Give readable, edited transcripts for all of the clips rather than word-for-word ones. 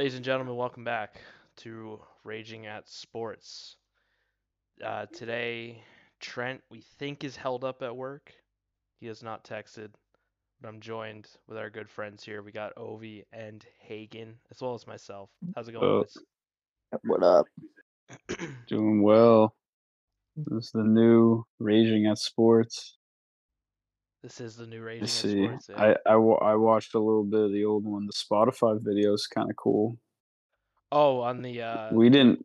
Ladies and gentlemen, welcome back to Raging at Sports. Today, Trent, we think, is held up at work. He has not texted, but I'm joined with our good friends here. We got Ovi and Hagen, as well as myself. How's it going, guys? What up? Doing well. This is the new Raging at Sports. This is the new Raging at Sports. Yeah. I watched a little bit of the old one. The Spotify video is kind of cool. Oh, on the we didn't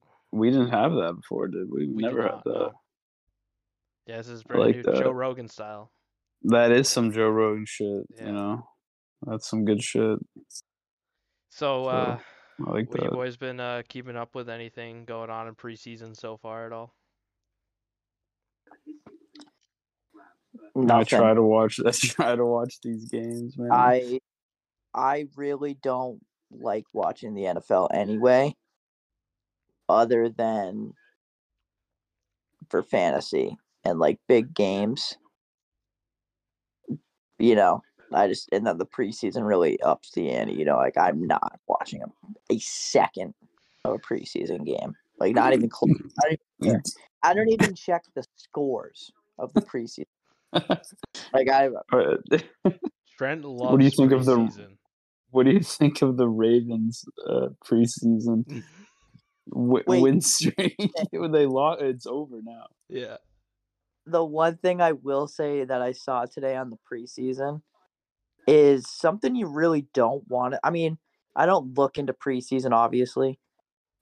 have that before, did we? We never had that. No. Yeah, this is brand new Joe Rogan style. That is some Joe Rogan shit. Yeah. You know, that's some good shit. So I like that. Have you boys been keeping up with anything going on in preseason so far at all? Nothing. I try to watch these games, man. I really don't like watching the NFL anyway, other than for fantasy and like big games. You know, and then the preseason really ups the ante. You know, like I'm not watching a second of a preseason game. Like not even close. I don't even check the scores of the preseason. Like Trent loves what do you think preseason. What do you think of the Ravens preseason win streak? When they lost, it's over now. Yeah. The one thing I will say that I saw today on the preseason is something you really don't want to. I mean, I don't look into preseason obviously,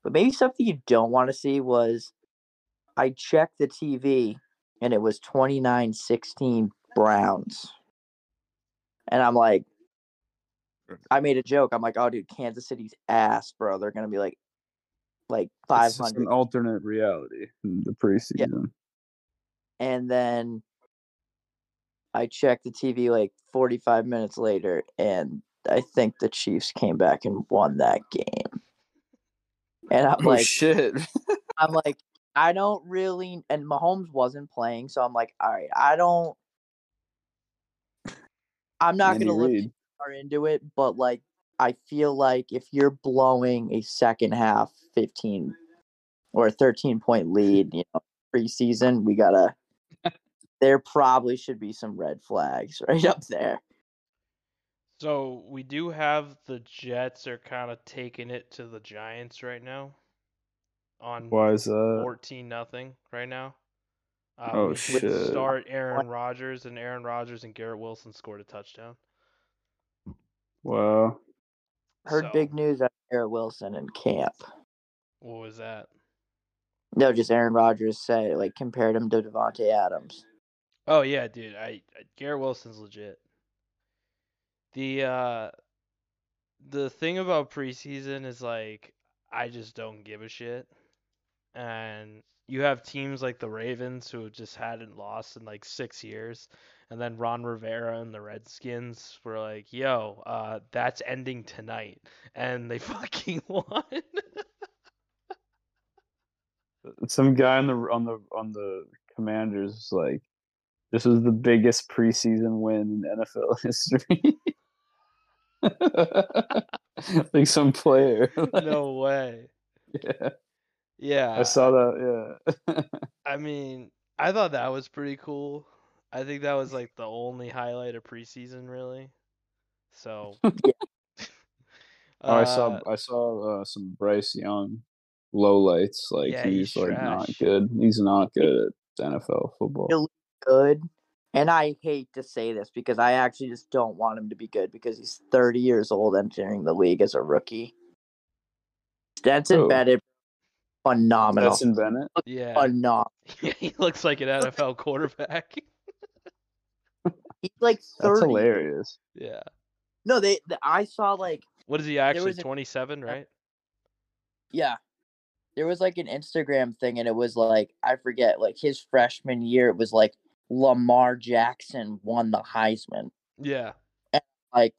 but maybe something you don't want to see was I checked the TV. And it was 29-16 Browns. And I'm like, I made a joke. I'm like, oh, dude, Kansas City's ass, bro. They're going to be like 500. It's just an alternate reality in the preseason. Yeah. And then I checked the TV like 45 minutes later, and I think the Chiefs came back and won that game. And I'm like, shit. I'm like, I don't really, and Mahomes wasn't playing, so I'm like, all right, I'm not going to look far into it, but like, I feel like if you're blowing a second half 15 or a 13-point lead, you know, preseason, there probably should be some red flags right up there. So we do have the Jets are kind of taking it to the Giants right now. On 14-0 right now. Oh, shit. Start Aaron Rodgers and Garrett Wilson scored a touchdown. Wow. Heard big news on Garrett Wilson in camp. What was that? No, just Aaron Rodgers said, like, compared him to Devontae Adams. Oh, yeah, dude. Garrett Wilson's legit. The thing about preseason is, like, I just don't give a shit. And you have teams like the Ravens who just hadn't lost in like 6 years. And then Ron Rivera and the Redskins were like, yo, that's ending tonight. And they fucking won. Some guy on the Commanders was like, this was the biggest preseason win in NFL history. Like some player. No way. Yeah. Yeah. I saw that, yeah. I mean, I thought that was pretty cool. I think that was like the only highlight of preseason really. So I saw some Bryce Young lowlights. Like he's like trash. Not good. He's not good at NFL football. He's good. And I hate to say this because I actually just don't want him to be good because he's 30 years old entering the league as a rookie. Stetson Bennett. Phenomenal. Stetson Bennett? Yeah. Phenomenal. He looks like an NFL quarterback. He's like 30. That's hilarious. Yeah. No, I saw like... What is he actually, 27, right? Yeah. There was like an Instagram thing and it was like, I forget, like his freshman year, it was like Lamar Jackson won the Heisman. Yeah. And like,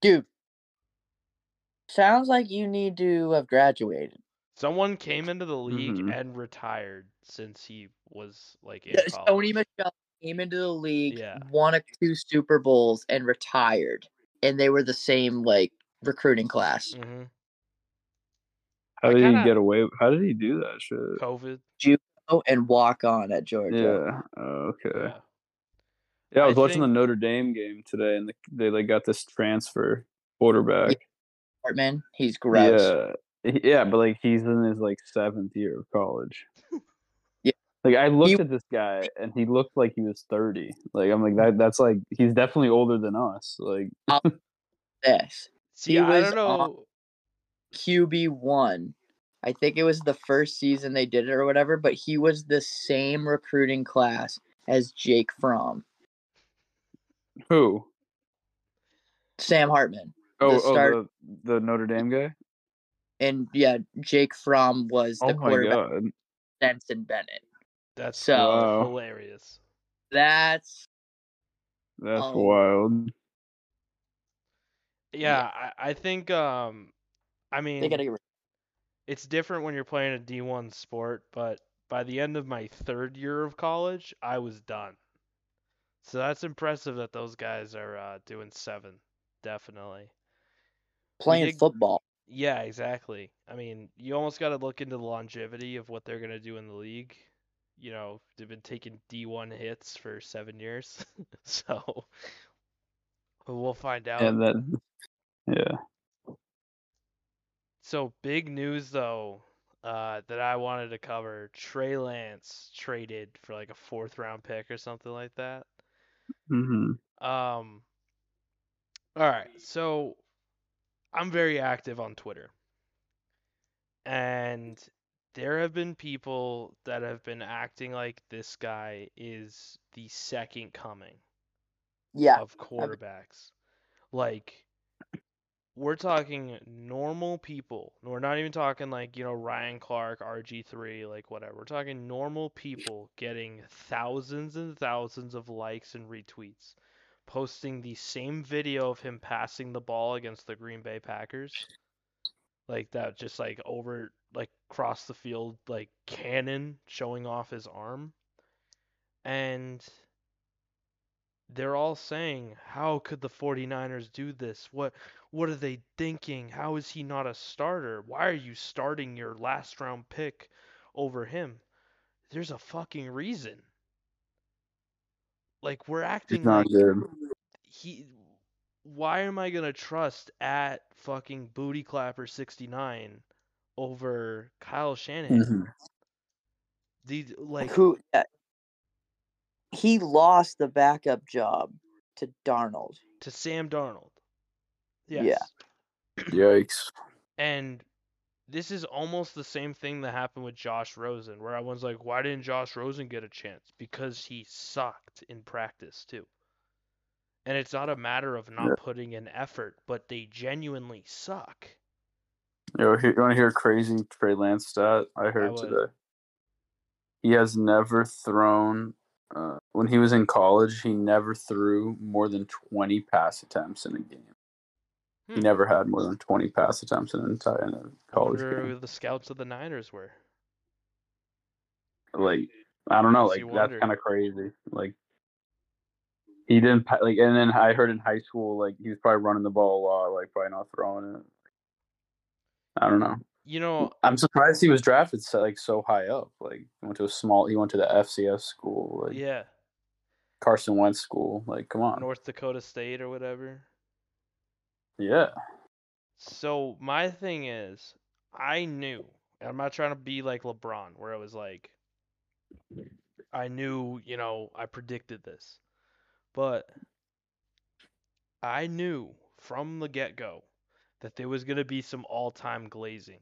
dude. Sounds like you need to have graduated. Someone came into the league and retired since he was like in college. Sony Michel came into the league, won 2 Super Bowls, and retired. And they were the same like recruiting class. Mm-hmm. How did he get away? How did he do that shit? COVID. Juco and walk on at Georgia. Yeah. Oh, okay. Yeah. Yeah, I was watching the Notre Dame game today, and they like got this transfer quarterback. Hartman, he's gross. Yeah, but like he's in his like seventh year of college. Yeah, like I looked at this guy, and he looked like he was 30. Like I'm like that's like he's definitely older than us. Like yes, see, I don't know. QB1, I think it was the first season they did it or whatever. But he was the same recruiting class as Jake Fromm. Who? Sam Hartman. The Notre Dame guy? And yeah, Jake Fromm was the quarterback. God. Stetson Bennett. That's so hilarious. That's wild. Yeah, I think I mean it's different when you're playing a D1 sport, but by the end of my third year of college, I was done. So that's impressive that those guys are doing seven, definitely. Playing football. Yeah, exactly. I mean, you almost got to look into the longevity of what they're going to do in the league. You know, they've been taking D1 hits for 7 years. So we'll find out. And then, yeah. So big news, though, that I wanted to cover. Trey Lance traded for like a 4th round pick or something like that. Mm-hmm. All right, so I'm very active on Twitter, and there have been people that have been acting like this guy is the second coming of quarterbacks. Like, we're talking normal people. We're not even talking like, you know, Ryan Clark, RG3, like whatever. We're talking normal people getting thousands and thousands of likes and retweets, posting the same video of him passing the ball against the Green Bay Packers. Like that, just like over, like cross the field, like cannon showing off his arm. And they're all saying, how could the 49ers do this? What are they thinking? How is he not a starter? Why are you starting your last round pick over him? There's a fucking reason. Like, we're acting like he... Why am I going to trust at fucking Booty Clapper 69 over Kyle Shanahan? Mm-hmm. These, like... Who... He lost the backup job to Darnold. To Sam Darnold. Yes. Yeah. Yikes. And this is almost the same thing that happened with Josh Rosen, where everyone's like, why didn't Josh Rosen get a chance? Because he sucked in practice, too. And it's not a matter of not putting in effort, but they genuinely suck. Yo, you want to hear a crazy Trey Lance stat I heard today? He has never thrown... when he was in college, he never threw more than 20 pass attempts in a game. He never had more than 20 pass attempts in an entire college game. Who the scouts of the Niners were? Like, I don't know. Like, that's kind of crazy. Like, he didn't like. And then I heard in high school, like he was probably running the ball a lot, like probably not throwing it. I don't know. You know, I'm surprised he was drafted so high up. Like he went to the FCS school. Like, yeah, Carson Wentz school. Like, come on, North Dakota State or whatever. Yeah. So my thing is, I knew. And I'm not trying to be like LeBron, where it was like, I knew. You know, I predicted this, but I knew from the get-go that there was gonna be some all-time glazing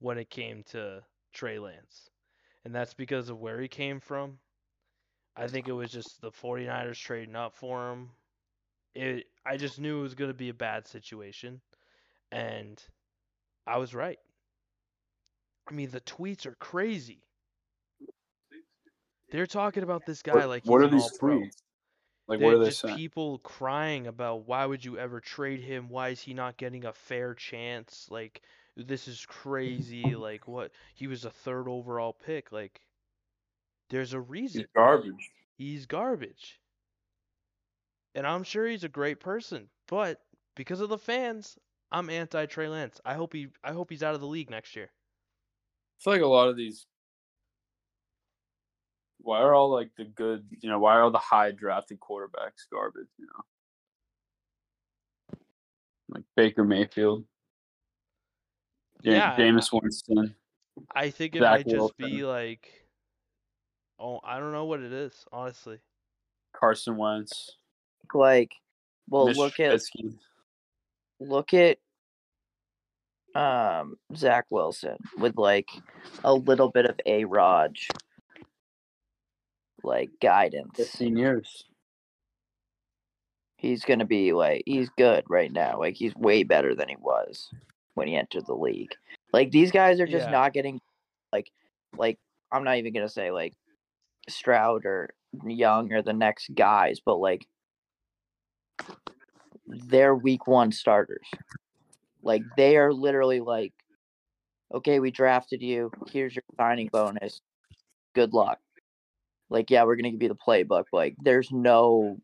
when it came to Trey Lance. And that's because of where he came from. I think it was just the 49ers trading up for him. I just knew it was going to be a bad situation. And I was right. I mean, the tweets are crazy. They're talking about this guy like he's an all-pro. What are these tweets? Like, what are they saying? Just people crying about why would you ever trade him? Why is he not getting a fair chance? Like, this is crazy. Like, what? He was a 3rd overall pick. Like, there's a reason. He's garbage. And I'm sure he's a great person, but because of the fans, I'm anti Trey Lance. I hope he's out of the league next year. It's like a lot of these. Why are all like the good, you know? Why are all the high drafted quarterbacks garbage? You know, like Baker Mayfield, Jameis Winston. I think it might just be like, oh, I don't know what it is, honestly. Carson Wentz. Like, well, look at Zach Wilson with like a little bit of A-Rod like guidance. 15 years. He's gonna be like, he's good right now. Like, he's way better than he was when he entered the league. Like, these guys are just not getting like I'm not even gonna say like Stroud or Young or the next guys, but like they're week one starters. Like, they are literally like, okay, we drafted you, here's your signing bonus, good luck. Like, yeah, we're gonna give you the playbook. Like, there's no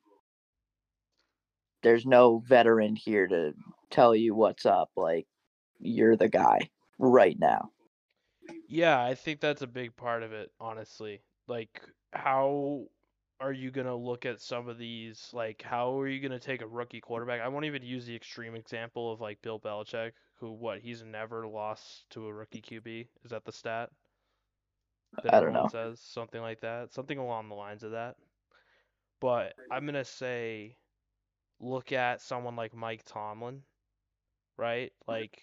veteran here to tell you what's up. Like, you're the guy right now. Yeah, I think that's a big part of it, honestly. Like, how are you going to look at some of these? Like, how are you going to take a rookie quarterback? I won't even use the extreme example of, like, Bill Belichick, who, he's never lost to a rookie QB? Is that the stat? That I don't know. Says? Something like that. Something along the lines of that. But I'm going to say, look at someone like Mike Tomlin, right? Like,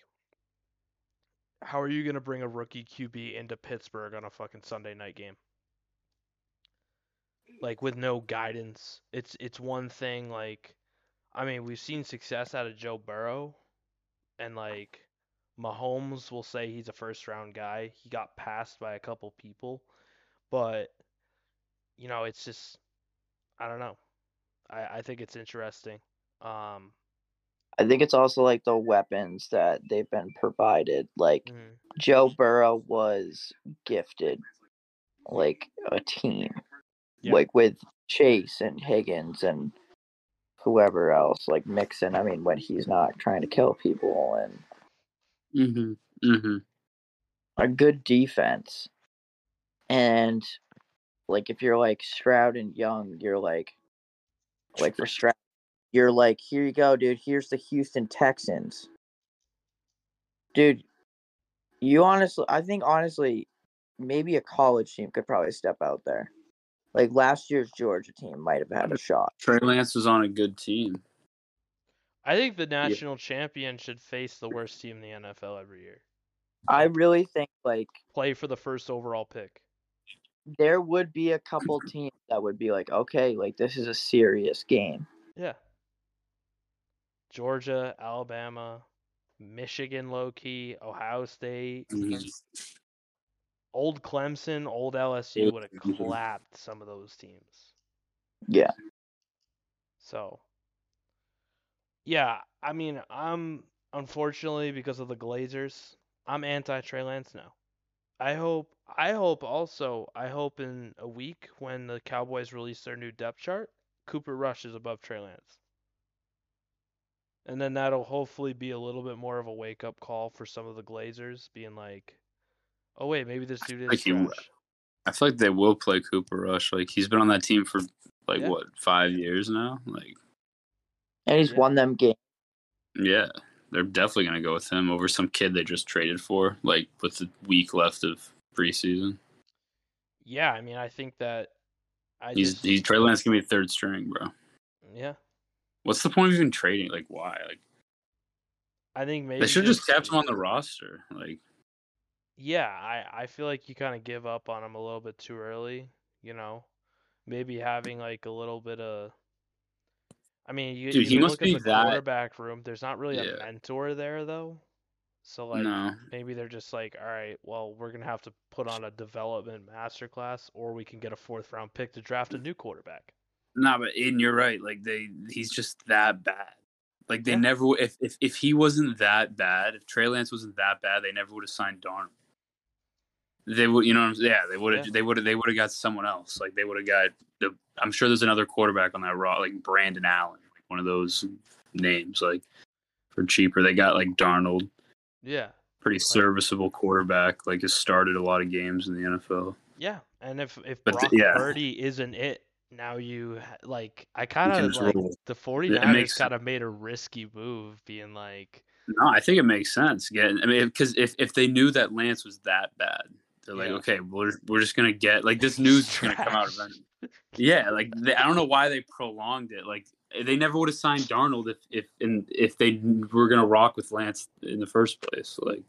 how are you going to bring a rookie QB into Pittsburgh on a fucking Sunday night game? Like, with no guidance. It's one thing, like, I mean, we've seen success out of Joe Burrow, and, like, Mahomes will say he's a first-round guy. He got passed by a couple people, but, you know, it's just, I don't know. I think it's interesting. I think it's also, like, the weapons that they've been provided. Like, Joe Burrow was gifted, like, a team. Yeah. Like, with Chase and Higgins and whoever else. Like, Mixon, I mean, when he's not trying to kill people. And a good defense. And, like, if you're, like, Stroud and Young, you're, like, for Stroud. You're like, here you go, dude. Here's the Houston Texans. Dude, I think honestly, maybe a college team could probably step out there. Like, last year's Georgia team might have had a shot. Trey Lance was on a good team. I think the national champion should face the worst team in the NFL every year. I really think, like, play for the first overall pick. There would be a couple teams that would be like, okay, like, this is a serious game. Yeah. Georgia, Alabama, Michigan low-key, Ohio State, old Clemson, old LSU would have clapped some of those teams. Yeah. So, yeah, I mean, unfortunately, because of the Glazers, I'm anti-Trey Lance now. I hope in a week when the Cowboys release their new depth chart, Cooper Rush is above Trey Lance. And then that'll hopefully be a little bit more of a wake-up call for some of the Glazers, being like, oh, wait, maybe this dude is trash. I feel like they will play Cooper Rush. Like, he's been on that team for, 5 years now? Like, and he's won them games. Yeah, they're definitely going to go with him over some kid they just traded for, like, with the week left of preseason. Yeah, I mean, I think that Trey Lance going to be third string, bro. Yeah. What's the point of even trading? Like, why? Like, I think maybe they should just kept him on the roster. Like, yeah, I feel like you kind of give up on him a little bit too early. You know, maybe having like a little bit of. I mean, you look at the quarterback room. There's not really a mentor there though, so like maybe they're just like, all right, well, we're gonna have to put on a development masterclass, or we can get a 4th round pick to draft a new quarterback. Nah, but Aiden, you're right. Like, he's just that bad. Like, they never – if he wasn't that bad, if Trey Lance wasn't that bad, they never would have signed Darnold. They would – you know what I'm saying? Yeah, they would have they would have got someone else. Like, they would have got – I'm sure there's another quarterback on that roster, like Brandon Allen, like one of those names. Like, for cheaper. They got like Darnold. Yeah. Pretty serviceable quarterback. Like, has started a lot of games in the NFL. Yeah, and if Brock Purdy isn't it, now you like I kind of like roll. The 49ers kind of made a risky move, being like. No, I think it makes sense. Yeah, I mean, because if they knew that Lance was that bad, they're like, okay, we're just gonna get like this news is gonna come out eventually. Yeah, like I don't know why they prolonged it. Like they never would have signed Darnold if they were gonna rock with Lance in the first place. Like,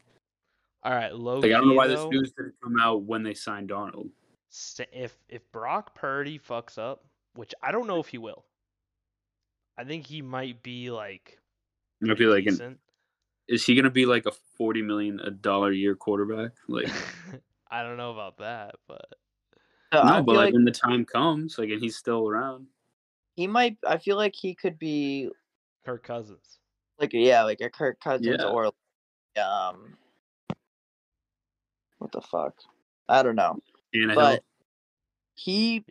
all right, Logan. Like, I don't know why this news didn't come out when they signed Darnold. If Brock Purdy fucks up, which I don't know if he will, I think he might be like. Might be like an. Is he gonna be like a $40 million a year quarterback? Like, I don't know about that, but no, but like when the time comes, like, and he's still around, he might. I feel like he could be Kirk Cousins, like like a Kirk Cousins or what the fuck? I don't know, but he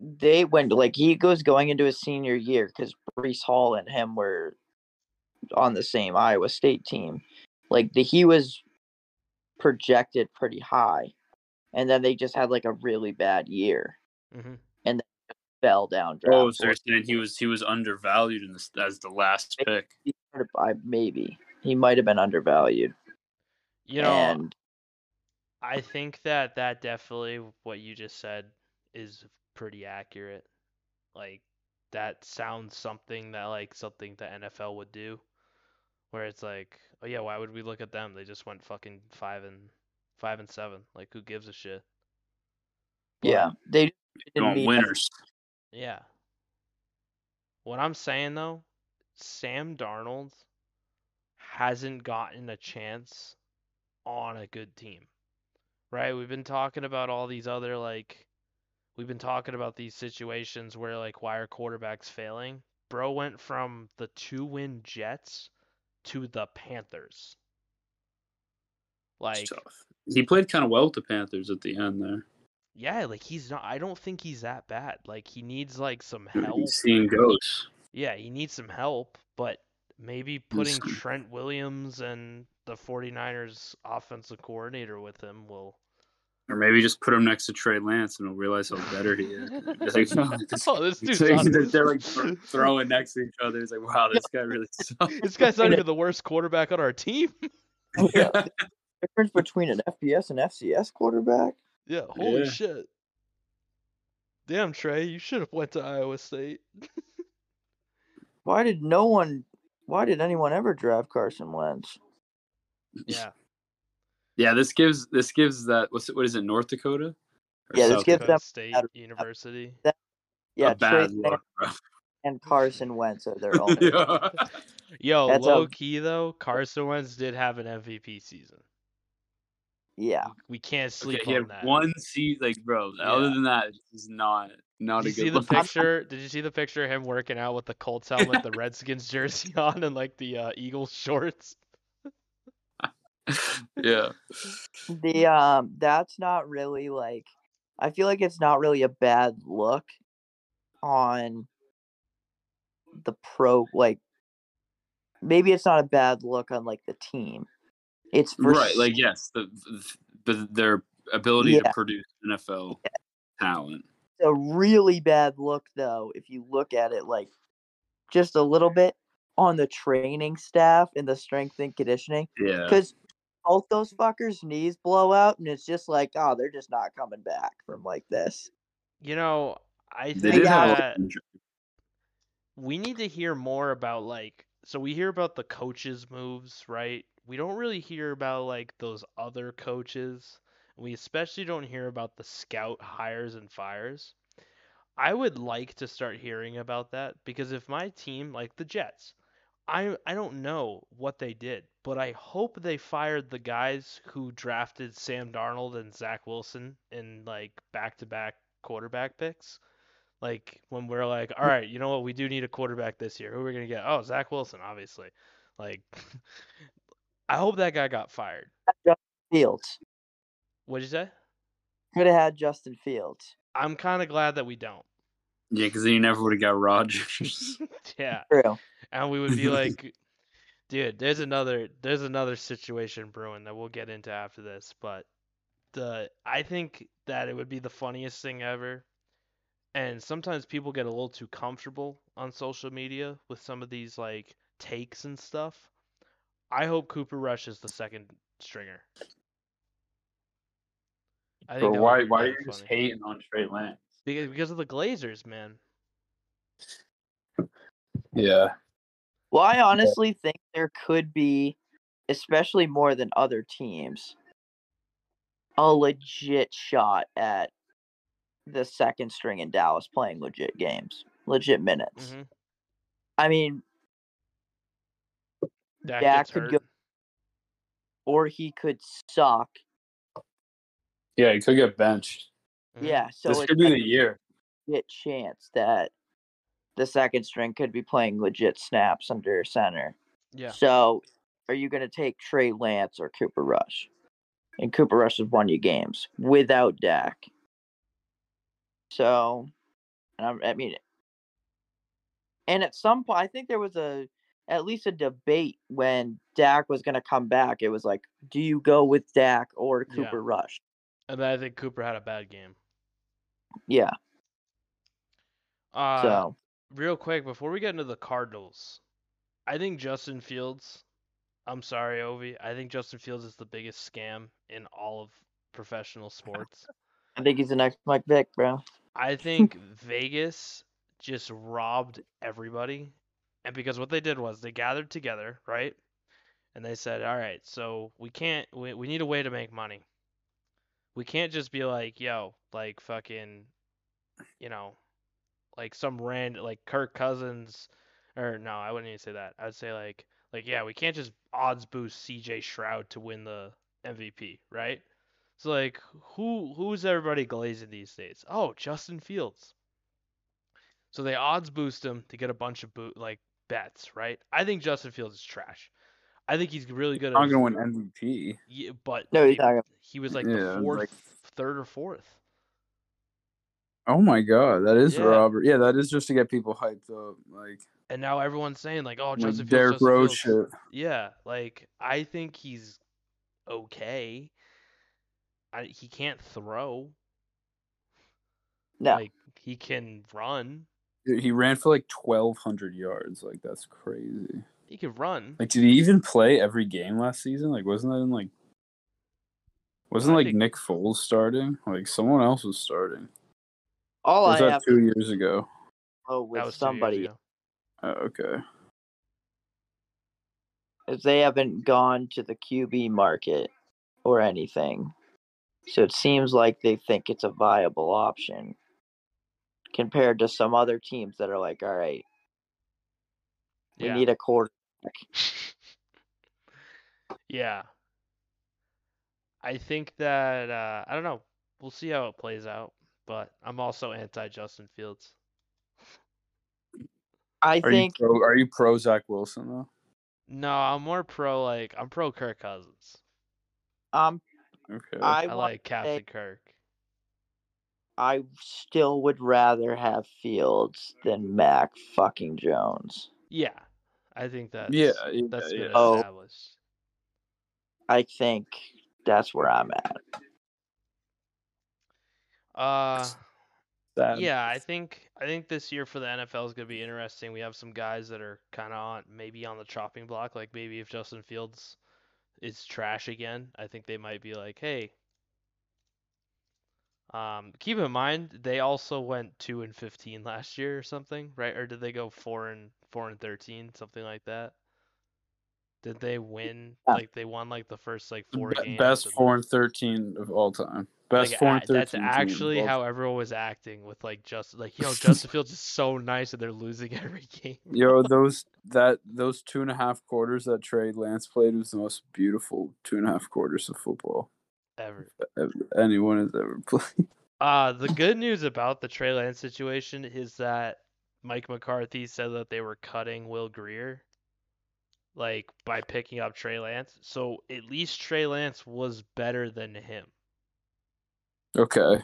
They went like he goes going into his senior year because Breece Hall and him were. On the same Iowa State team, like he was projected pretty high, and then they just had like a really bad year, and then fell down. Oh, so you're saying he was undervalued in this as the last pick? Maybe he might have been undervalued. You know, and I think that definitely what you just said is pretty accurate. Like that sounds something the NFL would do. Where it's like, oh yeah, why would we look at them? They just went fucking 5-7. Like, who gives a shit? Yeah, they don't winners. Yeah. What I'm saying though, Sam Darnold hasn't gotten a chance on a good team, right? We've been talking about all these other we've been talking about these situations where like why are quarterbacks failing? Bro went from the 2-win Jets to the Panthers. Like he played kind of well with the Panthers at the end there. Yeah, like he's not. I don't think he's that bad. Like he needs like some help. He's seeing ghosts. Yeah, he needs some help, but maybe putting Trent Williams and the 49ers offensive coordinator with him will. Or maybe just put him next to Trey Lance and he'll realize how better he is. Like, they're like throwing next to each other. It's like, wow, this guy really sucks. This guy's not even the worst quarterback on our team. Yeah. The difference between an FBS and FCS quarterback? Yeah, holy shit. Damn, Trey, you should have went to Iowa State. Why did anyone ever draft Carson Wentz? Yeah. Yeah, this gives that what is it, North Dakota? This gives them State University. Bad luck, bro. And Carson Wentz are their only. That's low key though, Carson Wentz did have an MVP season. Yeah, we can't sleep on that. One season, like bro. Yeah. Other than that, it's not a good. Did you see the picture of him working out with the Colts helmet, the Redskins jersey on, and like the Eagles shorts? Yeah. The that's not really like I feel like it's not really a bad look on the pro, like maybe it's not a bad look on like the team. It's right, like yes, their ability to produce NFL talent. It's a really bad look though if you look at it like just a little bit on the training staff and the strength and conditioning. Yeah. Cuz both those fuckers' knees blow out, and it's just like, oh, they're just not coming back from like this. You know, I think that we need to hear more about like. So we hear about the coaches' moves, right? We don't really hear about like those other coaches. We especially don't hear about the scout hires and fires. I would like to start hearing about that because if my team, like the Jets. I don't know what they did, but I hope they fired the guys who drafted Sam Darnold and Zach Wilson in like back-to-back quarterback picks. Like when we're like, all right, you know what? We do need a quarterback this year. Who are we going to get? Oh, Zach Wilson, obviously. Like I hope that guy got fired. Justin Fields. What'd you say? Could have had Justin Fields. I'm kind of glad that we don't. Yeah, because then you never would have got Rodgers. Yeah. True. and we would be like, dude, there's another situation brewing that we'll get into after this, but I think that it would be the funniest thing ever. And sometimes people get a little too comfortable on social media with some of these like takes and stuff. I hope Cooper Rush is the second stringer. I think. But why are you just hating on Trey Lance? Because of the Glazers, man. Yeah. Well, I honestly think there could be, especially more than other teams, a legit shot at the second string in Dallas playing legit games, legit minutes. Mm-hmm. I mean, Dak could hurt. Go, or he could suck. Yeah, he could get benched. Yeah, so this could be the year. Good chance that the second string could be playing legit snaps under center. Yeah. So, are you going to take Trey Lance or Cooper Rush? And Cooper Rush has won you games without Dak. So, and at some point, I think there was at least a debate when Dak was going to come back. It was like, do you go with Dak or Cooper Rush? And I think Cooper had a bad game. Yeah. So, real quick, before we get into the Cardinals, I think Justin Fields, I'm sorry, Ovi, I think Justin Fields is the biggest scam in all of professional sports. I think he's the next Mike Vick, bro. I think Vegas just robbed everybody. And because what they did was they gathered together, right? And they said, all right, so we need a way to make money. We can't just be like, yo, like fucking, you know, like some random, like Kirk Cousins, or no, I wouldn't even say that. I would say like, yeah, we can't just odds boost CJ Stroud to win the MVP, right? So like, who's everybody glazing these days? Oh, Justin Fields. So they odds boost him to get a bunch of bets, right? I think Justin Fields is trash. I think he's really good. I'm going to win MVP. Yeah, but no, he was like the fourth, like... third or fourth. Oh my God, that is Robert. Yeah, that is just to get people hyped up. Like, and now everyone's saying like, "Oh, Justin Fields." Derrick Rose shit. Yeah, like I think he's okay. He can't throw. No, like he can run. He ran for like 1,200 yards. Like that's crazy. He could run. Like, did he even play every game last season? Like, wasn't that in like... Wasn't like Nick Foles starting? Like, someone else was starting. All I have 2 years ago. Oh, with somebody. Oh, okay. If they haven't gone to the QB market or anything, so it seems like they think it's a viable option compared to some other teams that are like, all right, we need a quarterback. Yeah. I think that, I don't know. We'll see how it plays out, but I'm also anti-Justin Fields. Are you pro Zach Wilson, though? No, I'm more pro, like, I'm pro Kirk Cousins. Okay. I like Captain Kirk. I still would rather have Fields than Mac fucking Jones. Yeah. I think that's been established. I think that's where I'm at. I think this year for the NFL is gonna be interesting. We have some guys that are kind of maybe on the chopping block. Like maybe if Justin Fields is trash again, I think they might be like, hey. Keep in mind they also went 2-15 last year or something, right? Or did they go 4-13, something like that? Did they win? Yeah. Like they won like the first like four games. Best 4-13 of all time. Best like, 4-13. That's actually how everyone was acting with like just like Justin Fields is so nice and they're losing every game. Yo, those 2.5 quarters that Trey Lance played was the most beautiful 2.5 quarters of football ever anyone has ever played. The good news about the Trey Lance situation is that Mike McCarthy said that they were cutting Will Grier, like by picking up Trey Lance. So at least Trey Lance was better than him. Okay.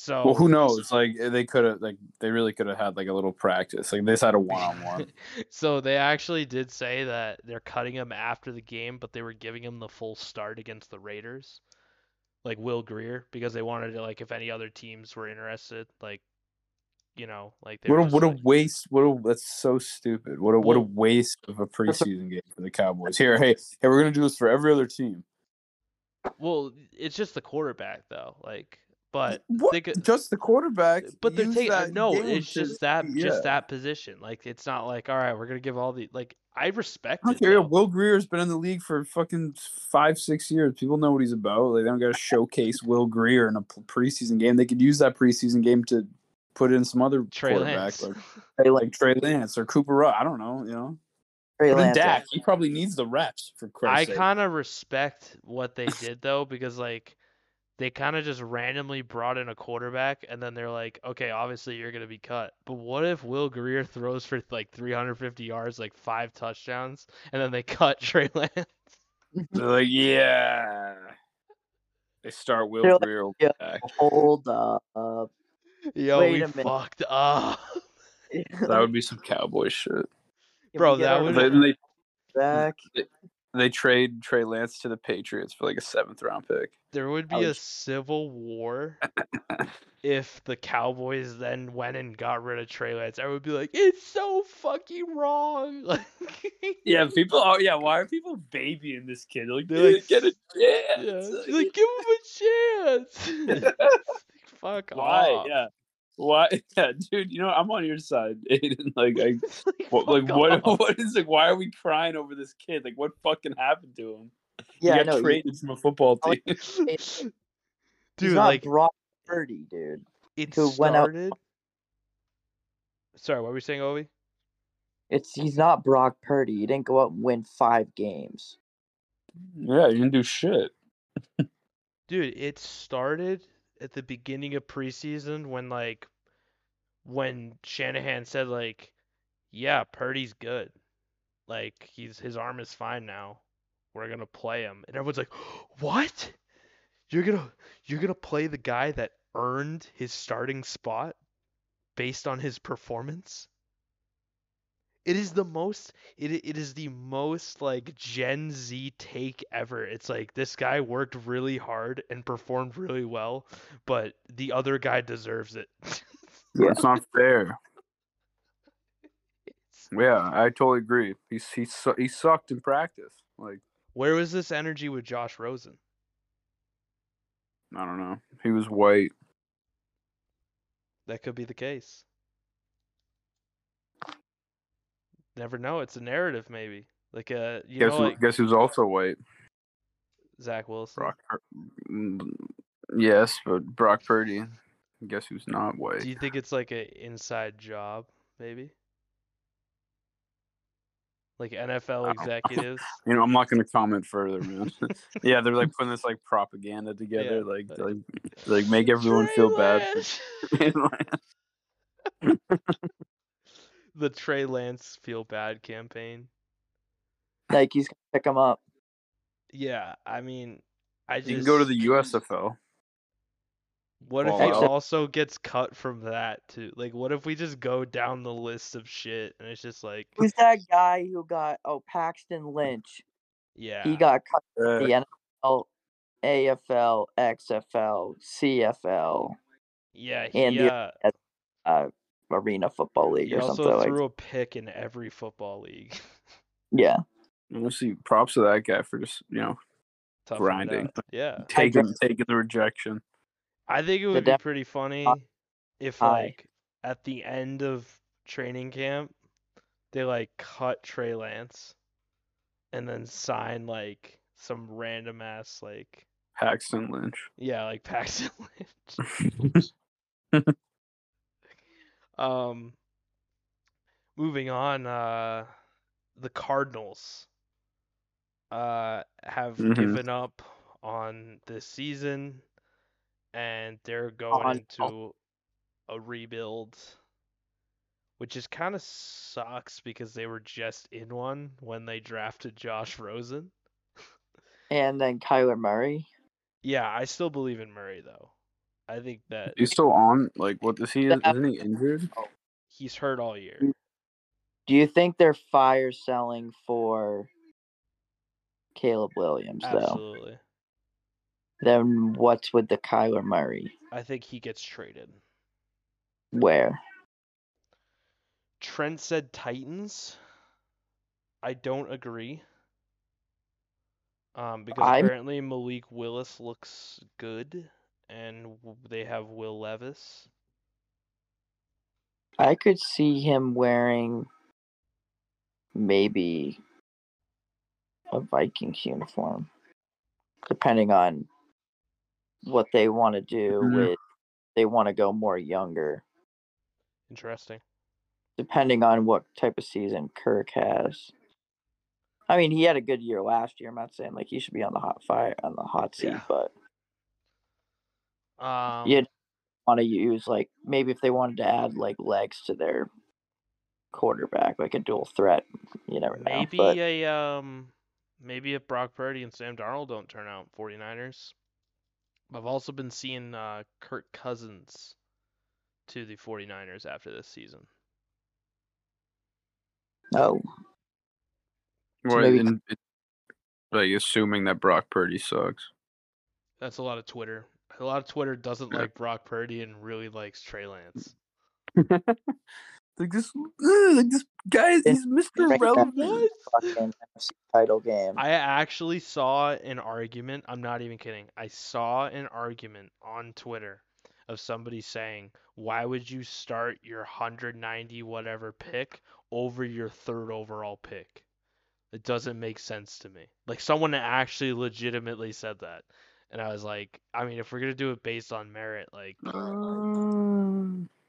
So well, who knows? Like they could have, like they really could have had like a little practice. Like they just had a one-on-one. So they actually did say that they're cutting him after the game, but they were giving him the full start against the Raiders, like Will Grier, because they wanted to, like, if any other teams were interested, like, you know, like they what a waste! That's so stupid. What a waste of a preseason game for the Cowboys. Here, hey, we're gonna do this for every other team. Well, it's just the quarterback though, like. But they could, just the quarterback. But they're taking It's just that, just that position. Like it's not like, all right, we're gonna give all the like. I respect. I don't care. Will Greer's been in the league for fucking 5-6 years. People know what he's about. Like, they don't gotta showcase Will Grier in a preseason game. They could use that preseason game to put in some other quarterback, like Trey Lance or Cooper Rush. I don't know, you know. Even Dak, he probably needs the reps for Christ's sake. I kind of respect what they did though, because like. They kind of just randomly brought in a quarterback, and then they're like, okay, obviously you're going to be cut. But what if Will Grier throws for, like, 350 yards, like, 5 touchdowns, and then they cut Trey Lance? They're like, yeah. They start Will Grier. Like, yeah, hold up. Yo, wait, we fucked up. That would be some Cowboy shit. Bro, that would be... They trade Trey Lance to the Patriots for like a 7th round pick. There would be a civil war if the Cowboys then went and got rid of Trey Lance. I would be like, it's so fucking wrong. Like, why are people babying this kid? They're like, dude, get a chance. Yeah. Like, give him a chance. Fuck off. Yeah. Why, yeah, dude? You know, I'm on your side, Aiden. What is like? Why are we crying over this kid? Like, what fucking happened to him? Yeah, he got traded from a football team. Dude, he's like Brock Purdy, dude. It started. Sorry, what were we saying, Obi? He's not Brock Purdy. He didn't go out and win 5 games. Yeah, he didn't do shit. Dude, it started at the beginning of preseason when Shanahan said, like, yeah, Purdy's good. Like, his arm is fine now. We're going to play him. And everyone's like, what? You're going to play the guy that earned his starting spot based on his performance? It is the most like Gen Z take ever. It's like, this guy worked really hard and performed really well, but the other guy deserves it. That's not fair. Yeah, I totally agree. He sucked in practice. Like, where was this energy with Josh Rosen? I don't know. He was white. That could be the case. Never know. It's a narrative, maybe. Like a guess who's also white? Zach Wilson. Yes, but Brock Purdy. Guess who's not white? Do you think it's like a inside job, maybe? Like NFL executives. You know, I'm not going to comment further, man. Yeah, they're like putting this like propaganda together, yeah, like make everyone feel bad. The Trey Lance feel bad campaign. Nike's gonna pick him up. Yeah, I mean, you can go to the USFL. What if he also gets cut from that too? Like, what if we just go down the list of shit and it's just like, who's that guy who got Paxton Lynch? Yeah, he got cut from the NFL, AFL, XFL, CFL. Yeah, the Arena Football League or something like that. He also threw a pick in every football league. Yeah. We'll see. Props to that guy for just, you know, tough grinding. Yeah. Taking the rejection. I think it would be pretty funny if, like, at the end of training camp, they, like, cut Trey Lance and then sign, like, some random ass, like, Paxton Lynch. Yeah, like Paxton Lynch. Moving on, the Cardinals have given up on this season, and they're going into a rebuild, which is kind of sucks because they were just in one when they drafted Josh Rosen. And then Kyler Murray. Yeah, I still believe in Murray, though. I think that he's still on. Like, what does he? Isn't he injured? He's hurt all year. Do you think they're fire selling for Caleb Williams, though? Absolutely. Then what's with the Kyler Murray? I think he gets traded. Where? Trent said Titans. I don't agree. Because apparently Malik Willis looks good, and they have Will Levis. I could see him wearing maybe a Vikings uniform, depending on what they want to do. With, they want to go more younger. Interesting. Depending on what type of season Kirk has. I mean, he had a good year last year. I'm not saying like he should be on the hot seat, yeah. But you want to use like maybe if they wanted to add like legs to their quarterback, like a dual threat. You never know. Maybe if Brock Purdy and Sam Darnold don't turn out, 49ers. I've also been seeing Kirk Cousins to the 49ers after this season. Oh. Well, like assuming that Brock Purdy sucks. That's a lot of Twitter. A lot of Twitter doesn't like Brock Purdy and really likes Trey Lance. Like this guy, he's Mr. Relevant. Fucking title game. I actually saw an argument. I'm not even kidding. I saw an argument on Twitter of somebody saying, "Why would you start your 190 whatever pick over your third overall pick? It doesn't make sense to me." Like, someone actually legitimately said that. And I was like, I mean, if we're going to do it based on merit, like,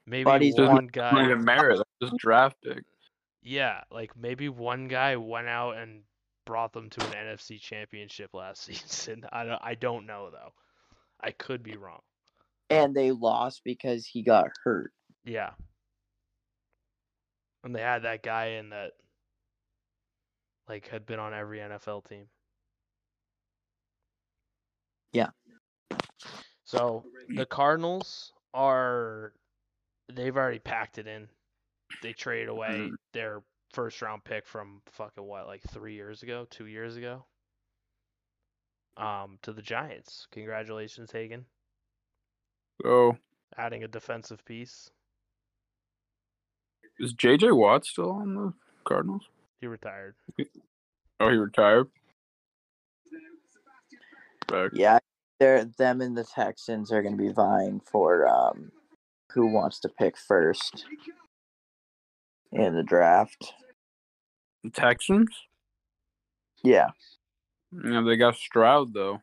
maybe one guy... merit, just draft pick. Yeah, like, maybe one guy went out and brought them to an NFC championship last season. I don't know, though. I could be wrong. And they lost because he got hurt. Yeah. And they had that guy in that... like, had been on every NFL team. Yeah. So, the Cardinals are... they've already packed it in. They traded away their first-round pick from fucking, 2 years ago? To the Giants. Congratulations, Hagan. So... adding a defensive piece. Is J.J. Watt still on the Cardinals? He retired. Oh, he retired? Back. Yeah, them and the Texans are going to be vying for who wants to pick first in the draft. The Texans? Yeah. Yeah, they got Stroud, though.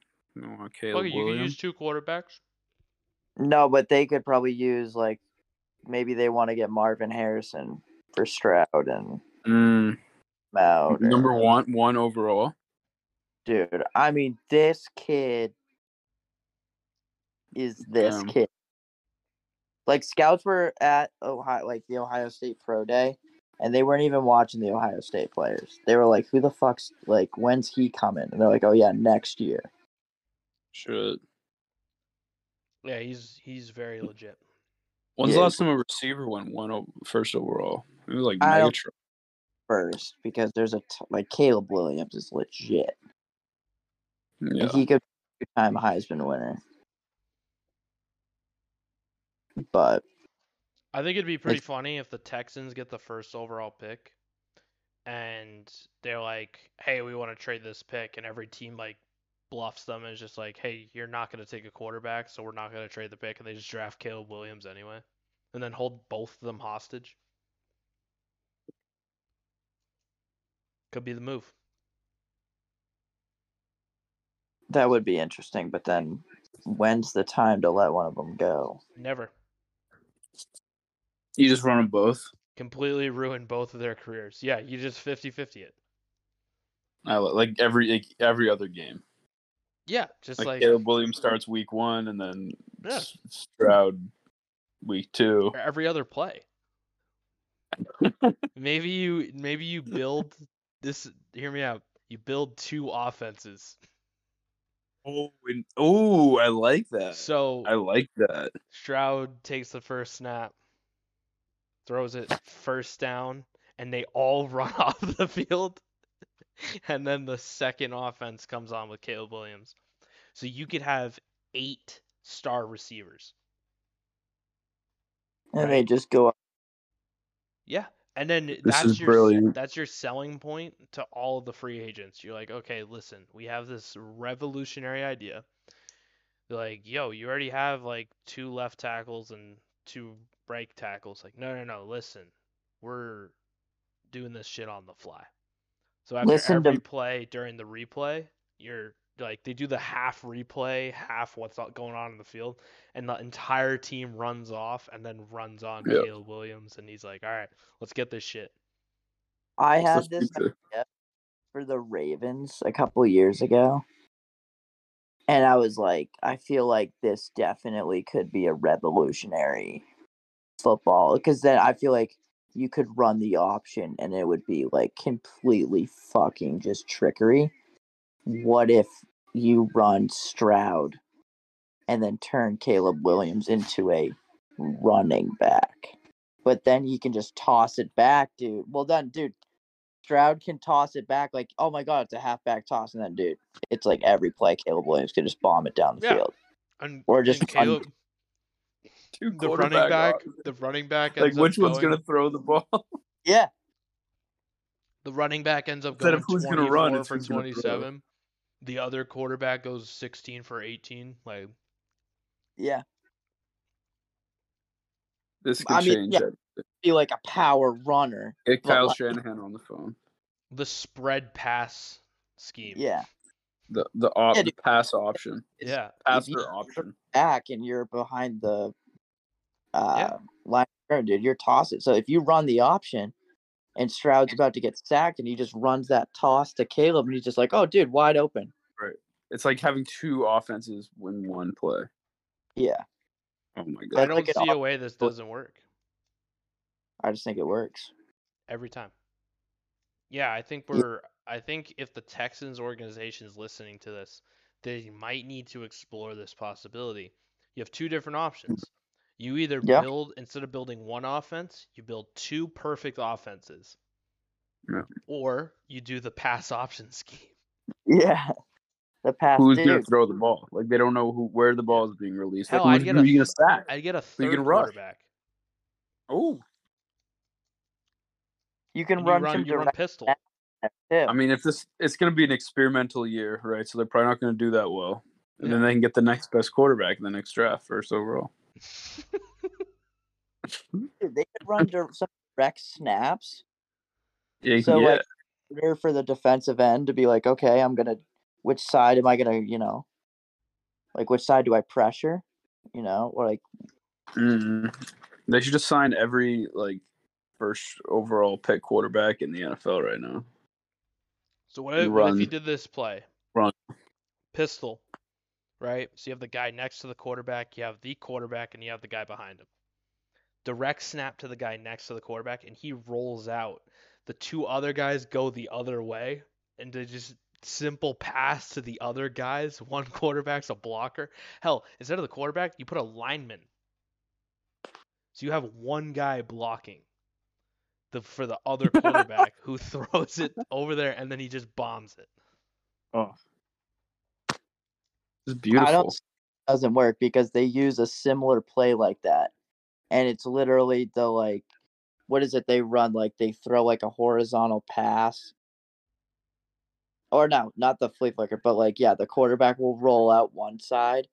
Okay, well, you can use two quarterbacks? No, but they could probably use, like, maybe they want to get Marvin Harrison for Stroud and... out. Number one overall. Dude, I mean, this kid is this kid. Like, scouts were at the Ohio State Pro Day, and they weren't even watching the Ohio State players. They were like, who the fuck's, like, when's he coming? And they're like, oh, yeah, next year. Shit. Yeah, he's very legit. When's the last time a receiver went first overall? It was like Megatron. First, because there's Caleb Williams is legit. Yeah. He could be a two-time Heisman winner. But I think it'd be pretty funny if the Texans get the first overall pick and they're like, hey, we want to trade this pick, and every team like bluffs them and is just like, hey, you're not going to take a quarterback, so we're not going to trade the pick, and they just draft Caleb Williams anyway, and then hold both of them hostage. Could be the move. That would be interesting, but then when's the time to let one of them go? Never. You just run them both? Completely ruin both of their careers. Yeah, you just 50-50 it. Every other game. Yeah, just like... Caleb Williams starts week 1 and then Stroud week 2. Or every other play. Maybe you build... hear me out. You build two offenses. Oh, I like that. So I like that. Stroud takes the first snap, throws it first down, and they all run off the field. And then the second offense comes on with Caleb Williams. So you could have 8 star receivers. And right? They just go up. Yeah. And then that's your selling point to all of the free agents. You're like, okay, listen, we have this revolutionary idea. You're like, yo, you already have like 2 left tackles and 2 right tackles. Like, no, listen, we're doing this shit on the fly. So after every play during the replay, you're like, they do the half replay, half what's going on in the field, and the entire team runs off and then runs on Caleb Williams, and he's like, all right, let's get this shit. I had this idea for the Ravens a couple years ago, and I was like, I feel like this definitely could be a revolutionary football, because then I feel like you could run the option, and it would be like completely fucking just trickery. What if you run Stroud and then turn Caleb Williams into a running back? But then you can just toss it back, dude. Well done, dude. Stroud can toss it back like, oh, my God, it's a halfback toss. And then, dude, it's like every play Caleb Williams could just bomb it down the field. And, or just Caleb, the running back. Like, which one's going to throw the ball? Yeah. The running back ends up going 24 for 27. The other quarterback goes 16 for 18. Like, yeah, this could change. Yeah, be like a power runner. Get Kyle Shanahan on the phone. The spread pass scheme. Yeah, the pass option. Yeah, passer option. Back and you're behind the line, dude. You're tossing. So if you run the option. And Stroud's about to get sacked, and he just runs that toss to Caleb, and he's just like, oh, dude, wide open. Right. It's like having 2 offenses win one play. Yeah. Oh, my God. I don't see a way this doesn't work. I just think it works. Every time. Yeah, I think if the Texans organization is listening to this, they might need to explore this possibility. You have 2 different options. You either build, instead of building one offense, you build 2 perfect offenses. Yeah. Or you do the pass option scheme. Yeah. The pass. Who's going to throw the ball? Like, they don't know where the ball is being released. Hell, like, who are you going to sack? I'd get a third quarterback. Oh. You can run pistol. I mean, if it's going to be an experimental year, right? So they're probably not going to do that well. And then they can get the next best quarterback in the next draft, first overall. Dude, they could run some direct snaps. Yeah, so like, in order for the defensive end to be like, okay, which side am I gonna, like, which side do I pressure? Or like, they should just sign every like first overall pick quarterback in the NFL right now. So what if you did this play? Run pistol. Right? So you have the guy next to the quarterback, you have the quarterback, and you have the guy behind him. Direct snap to the guy next to the quarterback, and he rolls out. The 2 other guys go the other way, and they just simple pass to the other guys. One quarterback's a blocker. Hell, instead of the quarterback, you put a lineman. So you have one guy blocking for the other quarterback who throws it over there, and then he just bombs it. Oh. It's beautiful. It doesn't work because they use a similar play like that. And it's literally the, like, what is it they run? Like, they throw, like, a horizontal pass. Or no, not the flea flicker, but, like, yeah, the quarterback will roll out one side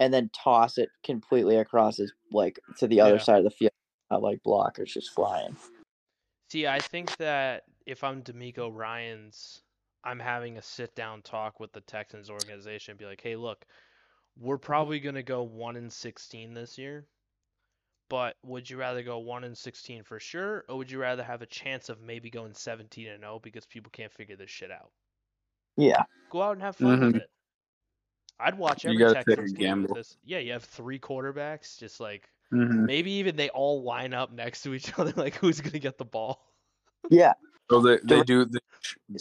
and then toss it completely across his, like, to the other side of the field. Not, like, blockers just flying. See, I think that if I'm D'Amico Ryan's, I'm having a sit-down talk with the Texans organization and be like, hey, look, we're probably going to go 1-16 this year, but would you rather go 1-16 for sure, or would you rather have a chance of maybe going 17-0 because people can't figure this shit out? Yeah. Go out and have fun with it. I'd watch every Texans game with this. Yeah, you have 3 quarterbacks, just like maybe even they all line up next to each other, like who's going to get the ball? Yeah. So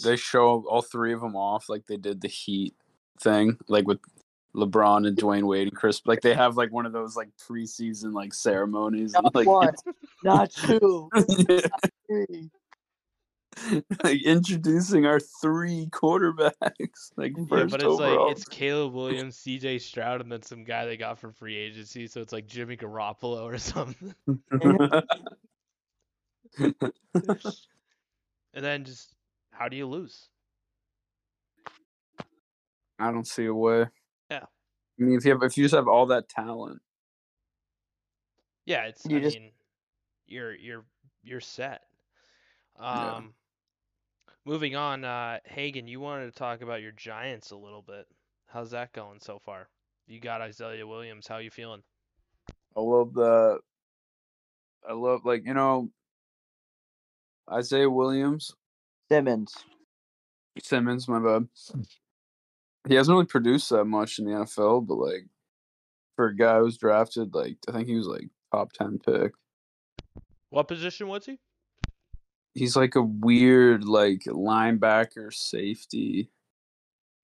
they show all 3 of them off like they did the Heat thing, like with LeBron and Dwayne Wade and Chris. Like they have like one of those like preseason like ceremonies. Not and, like, not two. Yeah. Not like introducing our three quarterbacks. Like first but it's overall. Like it's Caleb Williams, CJ Stroud, and then some guy they got for free agency. So it's like Jimmy Garoppolo or something. And then just how do you lose? I don't see a way. Yeah. I mean, if you just have all that talent. Yeah, you're set. Moving on, Hagen, you wanted to talk about your Giants a little bit. How's that going so far? You got Isaiah Williams. How are you feeling? I love Isaiah Williams. Simmons, my bad. He hasn't really produced that much in the NFL, but like for a guy who was drafted, like I think he was like top 10 pick. What position was he? He's like a weird like linebacker safety.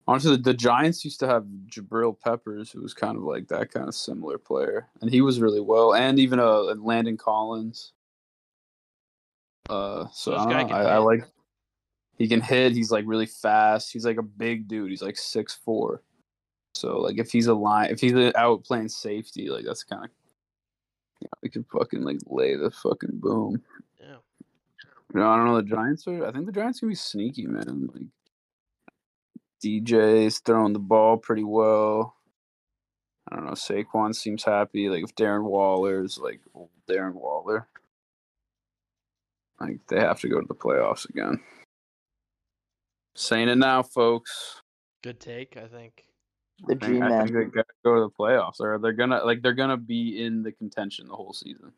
Honestly, the Giants used to have Jabril Peppers, who was kind of like that kind of similar player, and he was really well. And even Landon Collins. So I like. He can hit. He's like really fast. He's like a big dude. He's like 6'4". So like if he's out playing safety, like that's kind of. Yeah, we could fucking like lay the fucking boom. Yeah. No, I don't know. I think the Giants can be sneaky, man. Like DJ's throwing the ball pretty well. I don't know. Saquon seems happy. Like if Darren Waller's like old Darren Waller, like they have to go to the playoffs again. Saying it now, folks. Good take, I think. The G-Man. I think they gotta go to the playoffs, or they're gonna be in the contention the whole season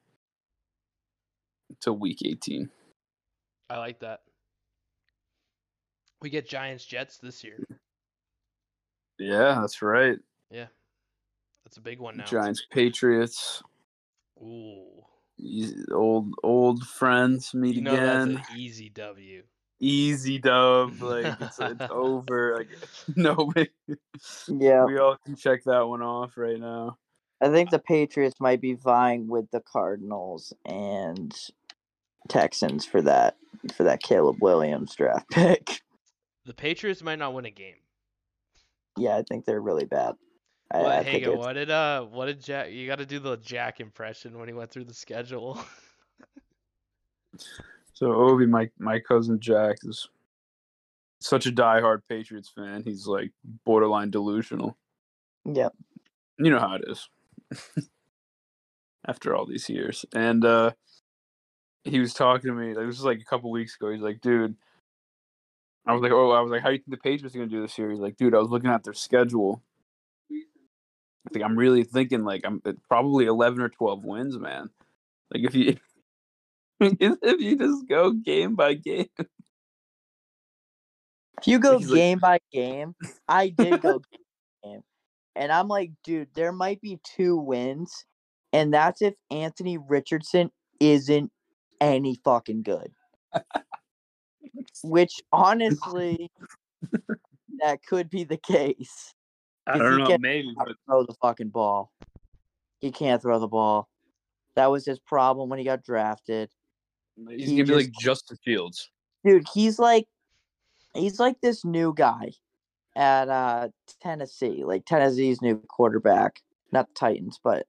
until week 18. I like that. We get Giants Jets this year. Yeah, that's right. Yeah. That's a big one now. Giants Patriots. Ooh. Old friends meet again. That's an easy W. Easy dub, like it's over. Like no way. Yeah, we all can check that one off right now. I think the Patriots might be vying with the Cardinals and Texans for that Caleb Williams draft pick. The Patriots might not win a game. Yeah, I think they're really bad. What did Jack? You got to do the Jack impression when he went through the schedule. So Obi, my cousin Jack is such a diehard Patriots fan. He's like borderline delusional. Yep. You know how it is. After all these years. And he was talking to me. Like, this was like a couple weeks ago. He's like, dude. I was like, how do you think the Patriots are going to do this year? He's like, dude, I was looking at their schedule. I think I'm really thinking like I'm probably 11 or 12 wins, man. Like if you just go game by game. If you go game by game, I did go game by game. And I'm like, dude, there might be 2 wins, and that's if Anthony Richardson isn't any fucking good. Which, honestly, that could be the case. I don't know, maybe. Throw the fucking ball. He can't throw the ball. That was his problem when he got drafted. He's going to be like Justin Fields. Dude, he's like this new guy at Tennessee. Like Tennessee's new quarterback. Not the Titans, but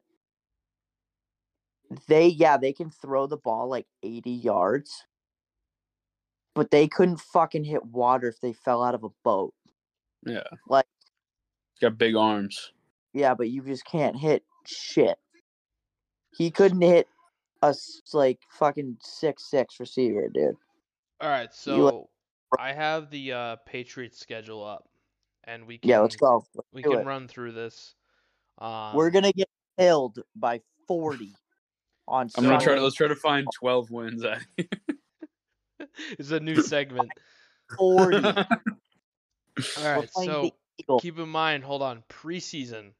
they can throw the ball like 80 yards. But they couldn't fucking hit water if they fell out of a boat. Yeah. Like he's got big arms. Yeah, but you just can't hit shit. He couldn't hit a like fucking 6'6" receiver, dude. All right, so I have the Patriots schedule up, and we can let's go. We can run through this. We're gonna get killed by 40 on. Let's try to find 12 wins. It's a new segment. 40. All right, so keep in mind. Hold on, preseason.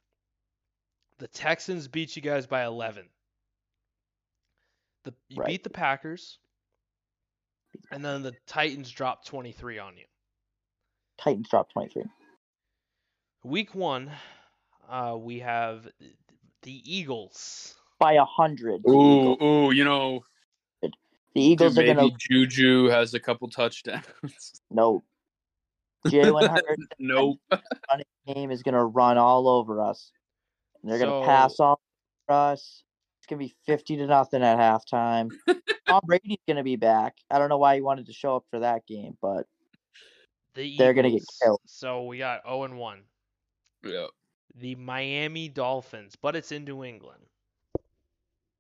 The Texans beat you guys by 11. You beat the Packers, and then the Titans dropped 23 on you. Week one, we have the Eagles. By 100. Ooh, you know. The Eagles are going to... Maybe Juju has a couple touchdowns. No. Jalen Hurts nope. Running game is going to run all over us. And they're going to pass all over us. It's going to be 50-0 at halftime. Tom Brady's going to be back. I don't know why he wanted to show up for that game, but they're going to get killed. So we got 0-1. Yeah. The Miami Dolphins, but it's in New England.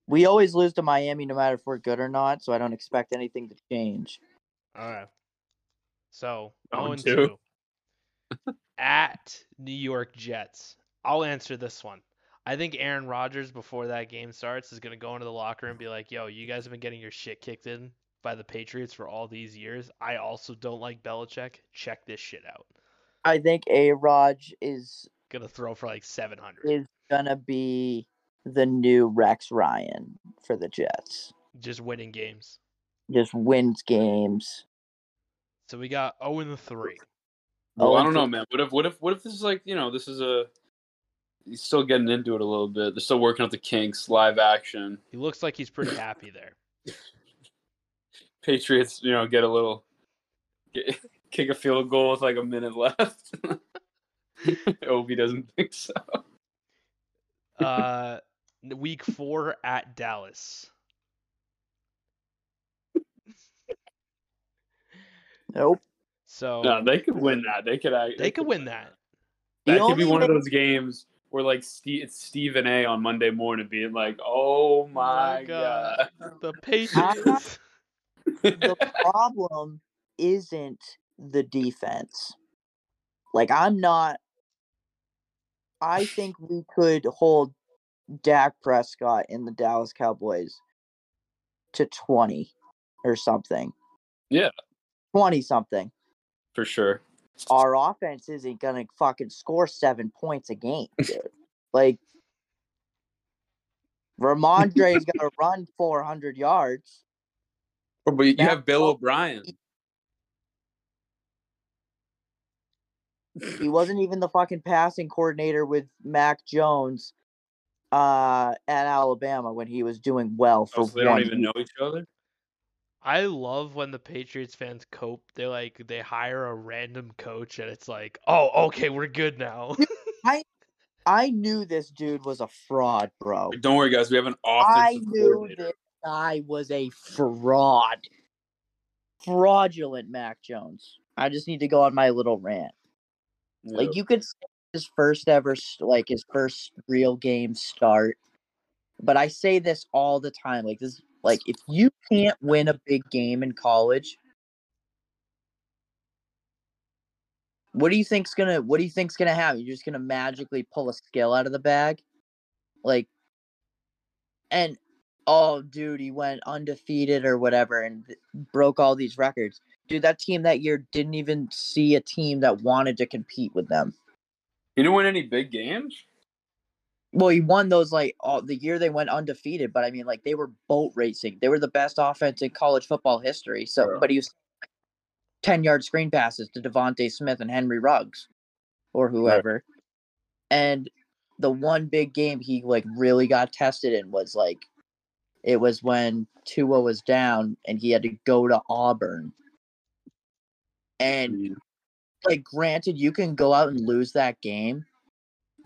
We always lose to Miami no matter if we're good or not, so I don't expect anything to change. All right. So, 0-2. At New York Jets. I'll answer this one. I think Aaron Rodgers, before that game starts, is going to go into the locker room and be like, yo, you guys have been getting your shit kicked in by the Patriots for all these years. I also don't like Belichick. Check this shit out. I think A-Rod is going to throw for like 700. Is going to be the new Rex Ryan for the Jets. Just winning games. Just wins games. So we got 0-3. Oh, I don't know, man. What if this is like, you know, this is a... He's still getting into it a little bit. They're still working out the kinks, live action. He looks like he's pretty happy there. Patriots, you know, kick a field goal with like a minute left. Obi doesn't think so. Week 4 at Dallas. Nope. So no, they could win that. They could win that. That could be one of those games where like it's Stephen A. on Monday morning being like, "Oh my God, the Patriots." The problem isn't the defense. Like I think we could hold Dak Prescott and the Dallas Cowboys to 20 or something. Yeah. 20-something. For sure. Our offense isn't going to fucking score 7 points a game, dude. Like, Ramondre's going to run 400 yards. But you have Bill O'Brien. He wasn't even the fucking passing coordinator with Mac Jones at Alabama when he was doing well for so they don't even know each other? I love when the Patriots fans cope. They hire a random coach and it's like, oh, okay, we're good now. I knew this dude was a fraud, bro. Don't worry, guys. We have an offensive coordinator. This guy was a fraud. Fraudulent Mac Jones. I just need to go on my little rant. Yep. Like, you could say his first real game start. But I say this all the time. Like, this... Like, if you can't win a big game in college, what do you think's gonna happen? You're just gonna magically pull a skill out of the bag? Like, and oh dude, he went undefeated or whatever and broke all these records. Dude, that team that year didn't even see a team that wanted to compete with them. You didn't win any big games? Well, he won those the year they went undefeated, but I mean, like, they were boat racing. They were the best offense in college football history. So, yeah. But he was 10-yard screen passes to Devontae Smith and Henry Ruggs or whoever. Yeah. And the one big game he like really got tested in was like, it was when Tua was down and he had to go to Auburn. And like, granted, you can go out and lose that game.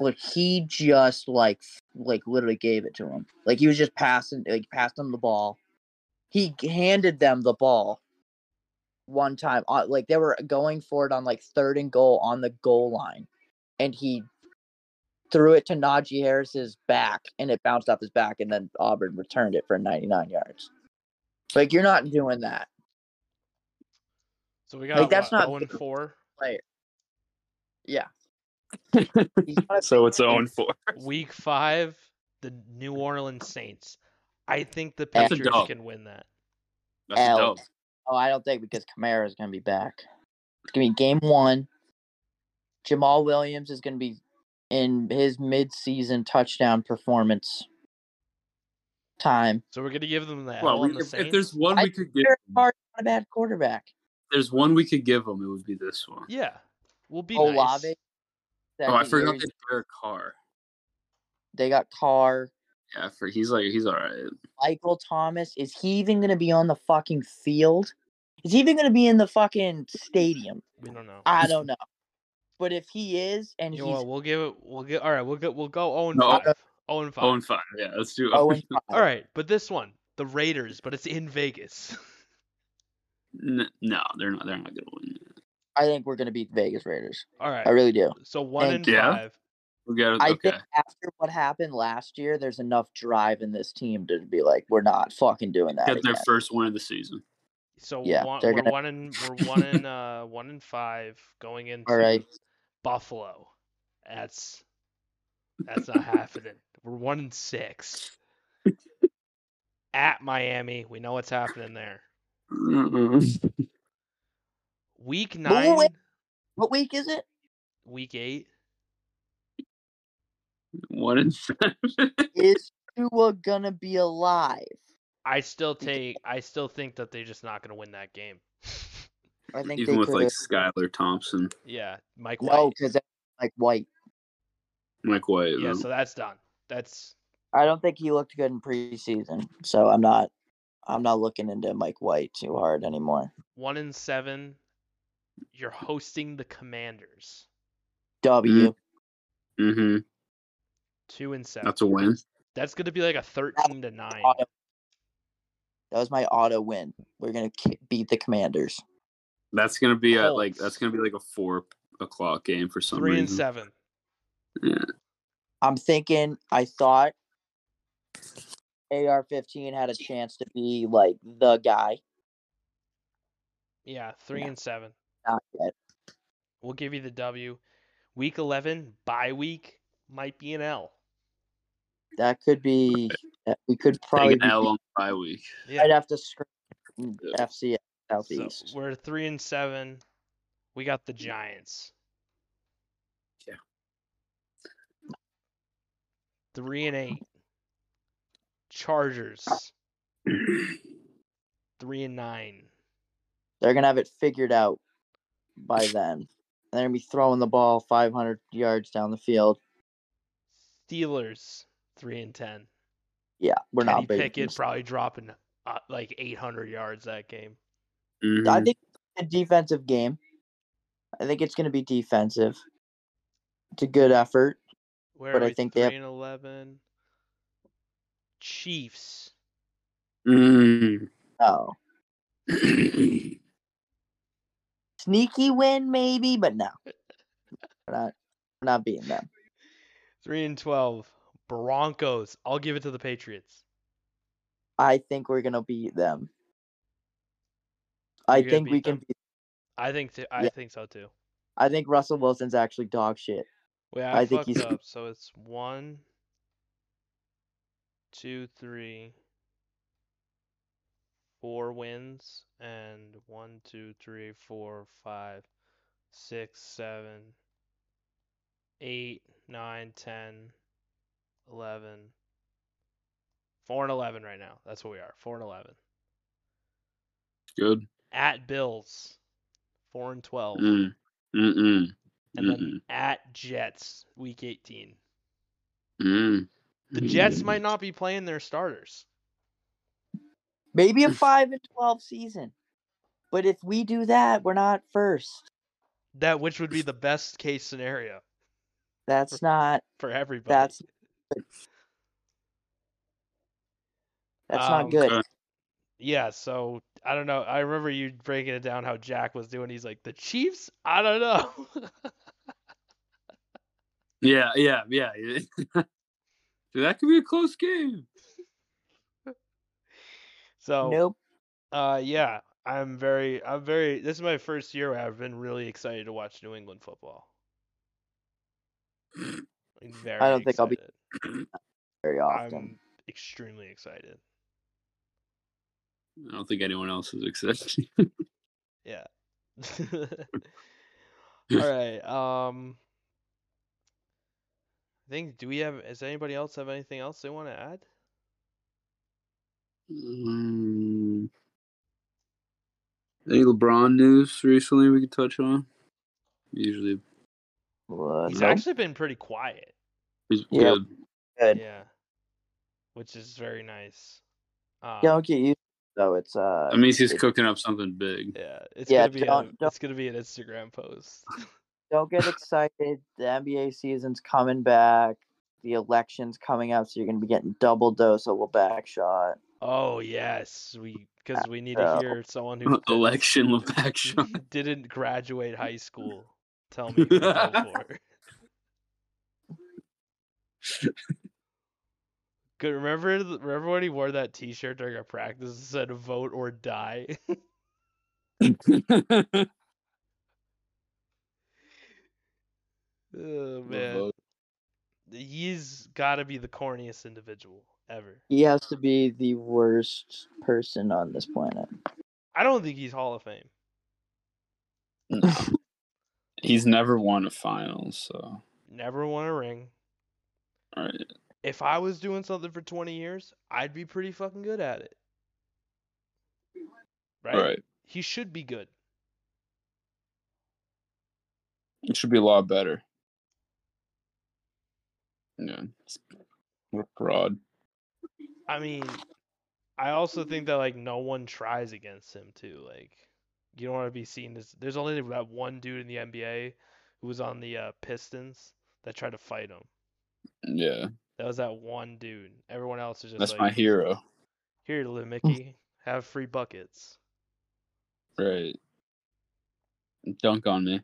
But he just like literally gave it to him. Like, he was just passed them the ball. He handed them the ball one time. Like, they were going for it on like 3rd and goal on the goal line, and he threw it to Najee Harris's back, and it bounced off his back, and then Auburn returned it for 99 yards. Like, you're not doing that. So we got like, that's not 0-4. Player. Yeah. So it's 0-4. Week 5, the New Orleans Saints. I think the Patriots can win that. That's a dub. Oh, I don't think, because Kamara is going to be back. It's going to be game 1. Jamal Williams is going to be in his midseason touchdown performance time. So we're going to give them that. Well, if there's one we could give them. Not a bad quarterback. If there's one we could give them, it would be this one. Yeah. We'll be Olave. Nice. I forgot they got Carr. They got Carr. Yeah, he's all right. Michael Thomas, is he even gonna be on the fucking field? Is he even gonna be in the fucking stadium? We don't know. I don't know. But if he is, and you know what, we'll go 0-5. 0-5. 0-5. Yeah, let's do 0-5. All right, but this one, the Raiders, but it's in Vegas. No, they're not gonna win. I think we're gonna beat the Vegas Raiders. All right, I really do. So 1-5. We'll get it. Okay. I think after what happened last year, there's enough drive in this team to be like, we're not fucking doing that. Get their first win of the season. So yeah, we're 1-5 going into Buffalo. That's not happening. We're 1-6 at Miami. We know what's happening there. Mm-mm. Week 9. Wait. What week is it? Week 8. 1-7. Is Tua gonna be alive? I still think that they're just not gonna win that game. I think even with Skylar Thompson. Yeah, Mike White. No, because Mike White. Yeah, so that's done. I don't think he looked good in preseason, so I'm not looking into Mike White too hard anymore. 1-7. You're hosting the Commanders. W. Mm-hmm. 2-7. That's a win. That's going to be like a 13-9. That was my auto win. We're going to beat the Commanders. That's going to be a 4:00 game for some reason. 3-7. Yeah. I'm thinking. I thought AR-15 had a chance to be like the guy. Yeah, 3-7. Not yet. We'll give you the W. Week 11 bye week might be an L. That could be. We could probably take an L on bye week. Yeah. I'd have to scream FCS Southeast. So we're 3-7. We got the Giants. Yeah. 3-8. Chargers. 3-9. They're gonna have it figured out by then. They're gonna be throwing the ball 500 yards down the field. Steelers 3-10. Yeah, we're Kenny not. Pickett probably dropping 800 yards that game. Mm-hmm. I think it's a defensive game. I think it's gonna be defensive. It's a good effort. Where but are I we think 3-11. Chiefs. Mm. Oh. Sneaky win, maybe, but no. We're not beating them. 3-12. Broncos. I'll give it to the Patriots. I think we're going to beat them. I think we can beat them. I think so, too. I think Russell Wilson's actually dog shit. Well, yeah, I think he's up. So it's 1, 2, 3, 4 wins, and 1, 2, 3, 4, 5, 6, 7, 8, 9, 10, 11. 4-11 right now. That's what we are. 4-11. Good. At Bills, 4-12. Mm. Mm-mm. And then at Jets, week 18. Mm. The Jets might not be playing their starters. Maybe a 5-12 season, but if we do that, we're not first. That which would be the best case scenario. That's not for everybody. That's not good. Yeah, so I don't know. I remember you breaking it down how Jack was doing. He's like the Chiefs. I don't know. Yeah. Dude, that could be a close game. So, nope. Yeah, I'm very. This is my first year where I've been really excited to watch New England football. I'll be very often. I'm extremely excited. I don't think anyone else is excited. Yeah. All right. I think. Does anybody else have anything else they want to add? Any LeBron news recently we could touch on? Usually He's actually been pretty quiet. He's good. Yeah. Which is very nice. Yeah, I'll get used to it, though. That means he's cooking up something big. Yeah, it's going to be an Instagram post. Don't get excited. The NBA season's coming back. The election's coming up, so you're going to be getting double dose of Levac shot. Oh, yes. Because we need to hear someone who election Levac shot didn't graduate high school. Tell me who to vote for. Good, remember when he wore that T-shirt during our practice that said "Vote or Die"? Oh man, he's got to be the corniest individual ever. He has to be the worst person on this planet. I don't think he's Hall of Fame. No. He's never won a final, so never won a ring. All right. If I was doing something for 20 years, I'd be pretty fucking good at it. Right? He should be good. It should be a lot better. Yeah. We're broad. I mean, I also think that, like, no one tries against him, too. Like, you don't want to be seen as... There's only that one dude in the NBA who was on the Pistons that tried to fight him. Yeah. That was that one dude. Everyone else is just that's like... That's my hero. Here, little Mickey. Have free buckets. Right. Dunk on me.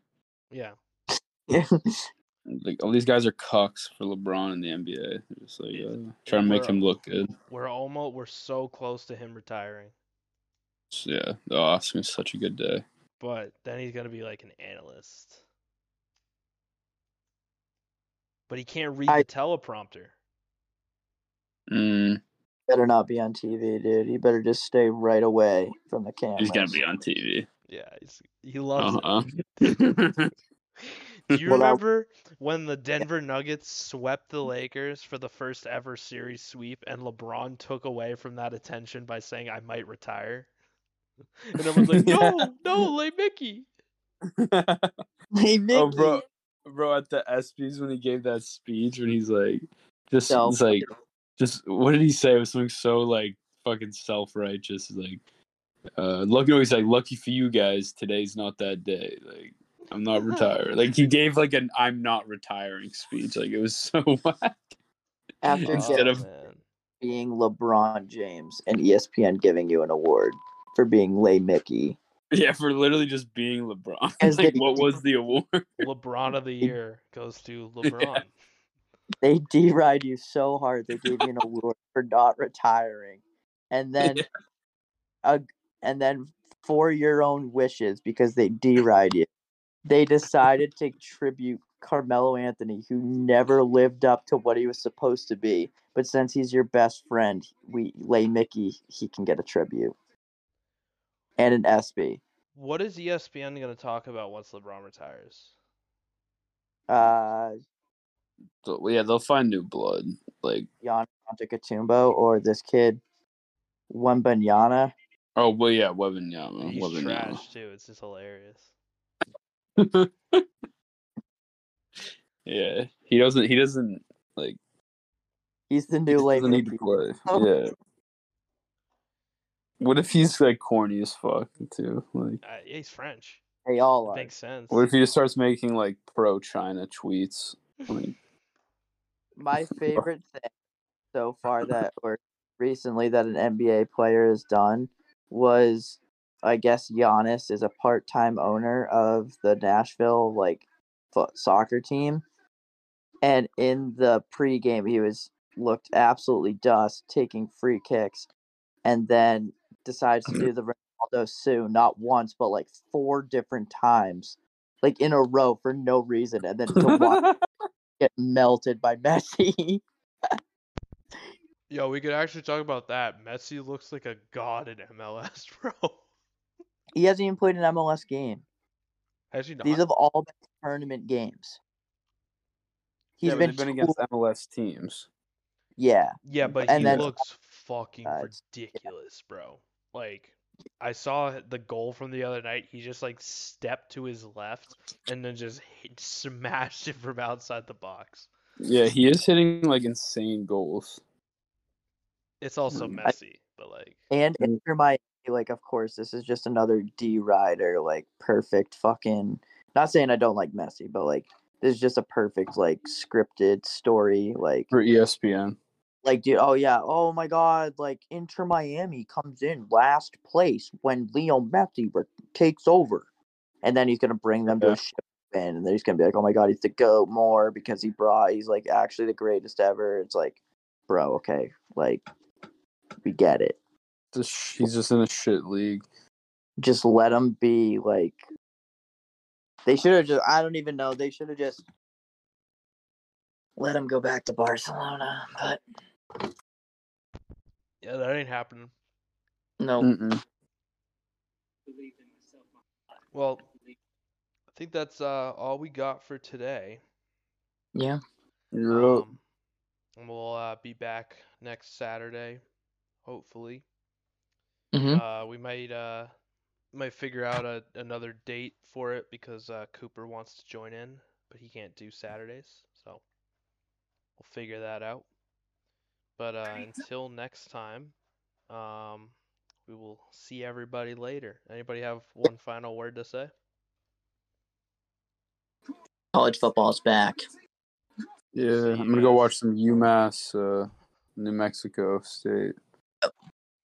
Yeah. Like, all these guys are cucks for LeBron in the NBA. They're just like, trying to make him look good. We're so close to him retiring. Yeah. Oh, it's going to be such a good day. But then he's going to be like an analyst. But he can't read the teleprompter. Better not be on TV, dude. He better just stay right away from the camera. He's gonna be on TV. Yeah, he loves it. Do you remember when the Denver Nuggets swept the Lakers for the first ever series sweep, and LeBron took away from that attention by saying, "I might retire," and everyone's like, "No, lay Mickey." Hey, Mickey. Oh, bro. Bro, at the ESPYs when he gave that speech, when he's like, what did he say? It was something so like fucking self-righteous, like, he's like, lucky for you guys, today's not that day. Like, I'm not retired. Like, he gave like an "I'm not retiring" speech. Like, it was so whack. Instead of being LeBron James and ESPN giving you an award for being lay Mickey. Yeah, for literally just being LeBron. Like, what was the award? LeBron of the year goes to LeBron. Yeah. They deride you so hard. They gave you an award for not retiring, and then, for your own wishes, because they deride you, they decided to tribute Carmelo Anthony, who never lived up to what he was supposed to be. But since he's your best friend, we lay Mickey. He can get a tribute. And an SB. What is ESPN going to talk about once LeBron retires? They'll find new blood. Like Giannis Antetokounmpo or this kid, Wembanyama. Oh, well, yeah, Wembanyama. He's trash, too. It's just hilarious. Yeah, he doesn't, like... He's the new late. He doesn't need to play. Yeah. What if he's like corny as fuck too? Like he's French. They all are. Makes sense. What if he just starts making like pro-China tweets? Like... My favorite thing so far recently that an NBA player has done was, I guess Giannis is a part-time owner of the Nashville soccer team, and in the pregame he looked absolutely dust taking free kicks, and then decides to do the Ronaldo Sue, not once, but like four different times, like in a row for no reason. And then to watch get melted by Messi. Yo, we could actually talk about that. Messi looks like a god in MLS, bro. He hasn't even played an MLS game. Has he not? These have all been tournament games. He's been against MLS teams. Yeah. Yeah, but he looks fucking ridiculous, bro. Like, I saw the goal from the other night. He just like stepped to his left and then just smashed it from outside the box. Yeah, he is hitting like insane goals. It's also messy, but like. And if you're Miami, like, of course, this is just another D rider, like, perfect fucking. Not saying I don't like Messi, but like, this is just a perfect, like, scripted story, like. For ESPN. Like, dude, oh yeah, oh my God, like, Inter Miami comes in last place when Leo Messi takes over. And then he's going to bring them to a ship in, and then he's going to be like, oh my God, he's the GOAT more because he's like actually the greatest ever. It's like, bro, okay, like, we get it. He's just in a shit league. Just let him be, like, they should have just, I don't even know, they should have just let him go back to Barcelona, but. Yeah, that ain't happening. No. Mm-mm. Well, I think that's all we got for today. Yeah. And we'll be back next Saturday, hopefully. Mm-hmm. We might figure out another date for it because Cooper wants to join in, but he can't do Saturdays, so we'll figure that out. But until next time, we will see everybody later. Anybody have one final word to say? College football's back. Yeah, I'm going to go watch some UMass, New Mexico State.